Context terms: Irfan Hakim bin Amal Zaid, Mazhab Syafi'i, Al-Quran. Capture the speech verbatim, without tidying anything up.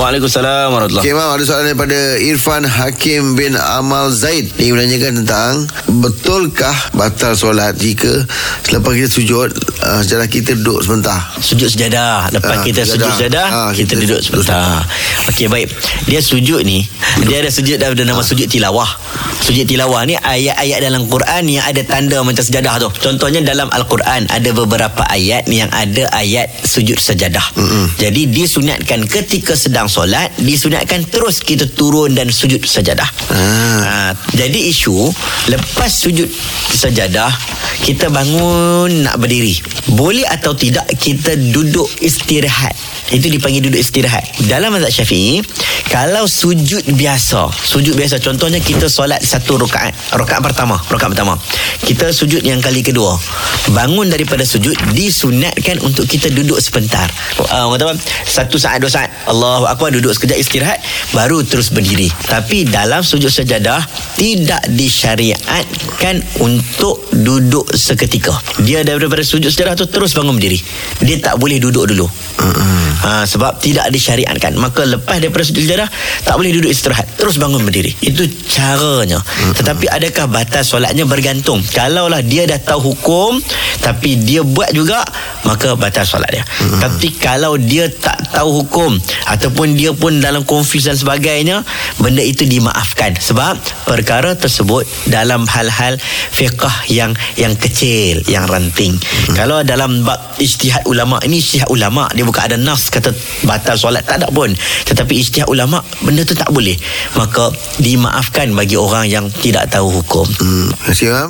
Waalaikumsalam warahmatullahi. Okay, Mam, ada soalan daripada Irfan Hakim bin Amal Zaid. Dia menanyakan tentang betulkah batal solat jika selepas kita sujud uh, sejadah kita duduk sebentar? Sujud sejadah lepas ha, kita sejadah. sujud sejadah ha, kita, kita duduk sebentar. Okey, baik. Dia sujud ni duduk. Dia ada sujud ada nama ha. sujud tilawah. Sujud tilawah ni ayat-ayat dalam Quran yang ada tanda macam sejadah tu. Contohnya dalam Al-Quran ada beberapa ayat yang ada ayat sujud sejadah. Mm-hmm. Jadi disunatkan ketika sedang solat, disunatkan terus kita turun dan sujud sejadah. Mm. Ha, jadi isu lepas sujud sejadah kita bangun nak berdiri. Boleh atau tidak kita duduk istirahat. Itu dipanggil duduk istirahat. Dalam mazhab Syafi'i, kalau sujud biasa, sujud biasa contohnya kita solat satu rakaat, rakaat pertama, rakaat pertama. Kita sujud yang kali kedua. Bangun daripada sujud disunatkan untuk kita duduk sebentar. Ah, uh, kata satu saat, dua saat. Allahu akbar, duduk sekejap istirahat baru terus berdiri. Tapi dalam sujud sejadah tidak disyariatkan untuk duduk seketika. Dia daripada sujud sejadah tu terus bangun berdiri. Dia tak boleh duduk dulu. Uh-uh. Ha, sebab tidak disyariatkan. Maka lepas daripada sujud sejadah tak boleh duduk istirahat, terus bangun berdiri. Itu caranya. Mm-hmm. Tetapi adakah batal solatnya bergantung. Kalaulah dia dah tahu hukum tapi dia buat juga, maka batal solat dia. Mm-hmm. Tapi kalau dia tak tahu hukum ataupun dia pun dalam confuse dan sebagainya, benda itu dimaafkan. Sebab perkara tersebut dalam hal-hal fiqah yang yang kecil, yang ranting. Mm-hmm. Kalau dalam bab ijtihad ulama, ini ijtihad ulama, dia bukan ada nas kata batal solat, tak ada pun. Tetapi ijtihad ulama, benda tu tak boleh, maka dimaafkan bagi orang yang tidak tahu hukum. Hmm. Terima kasih, Mam.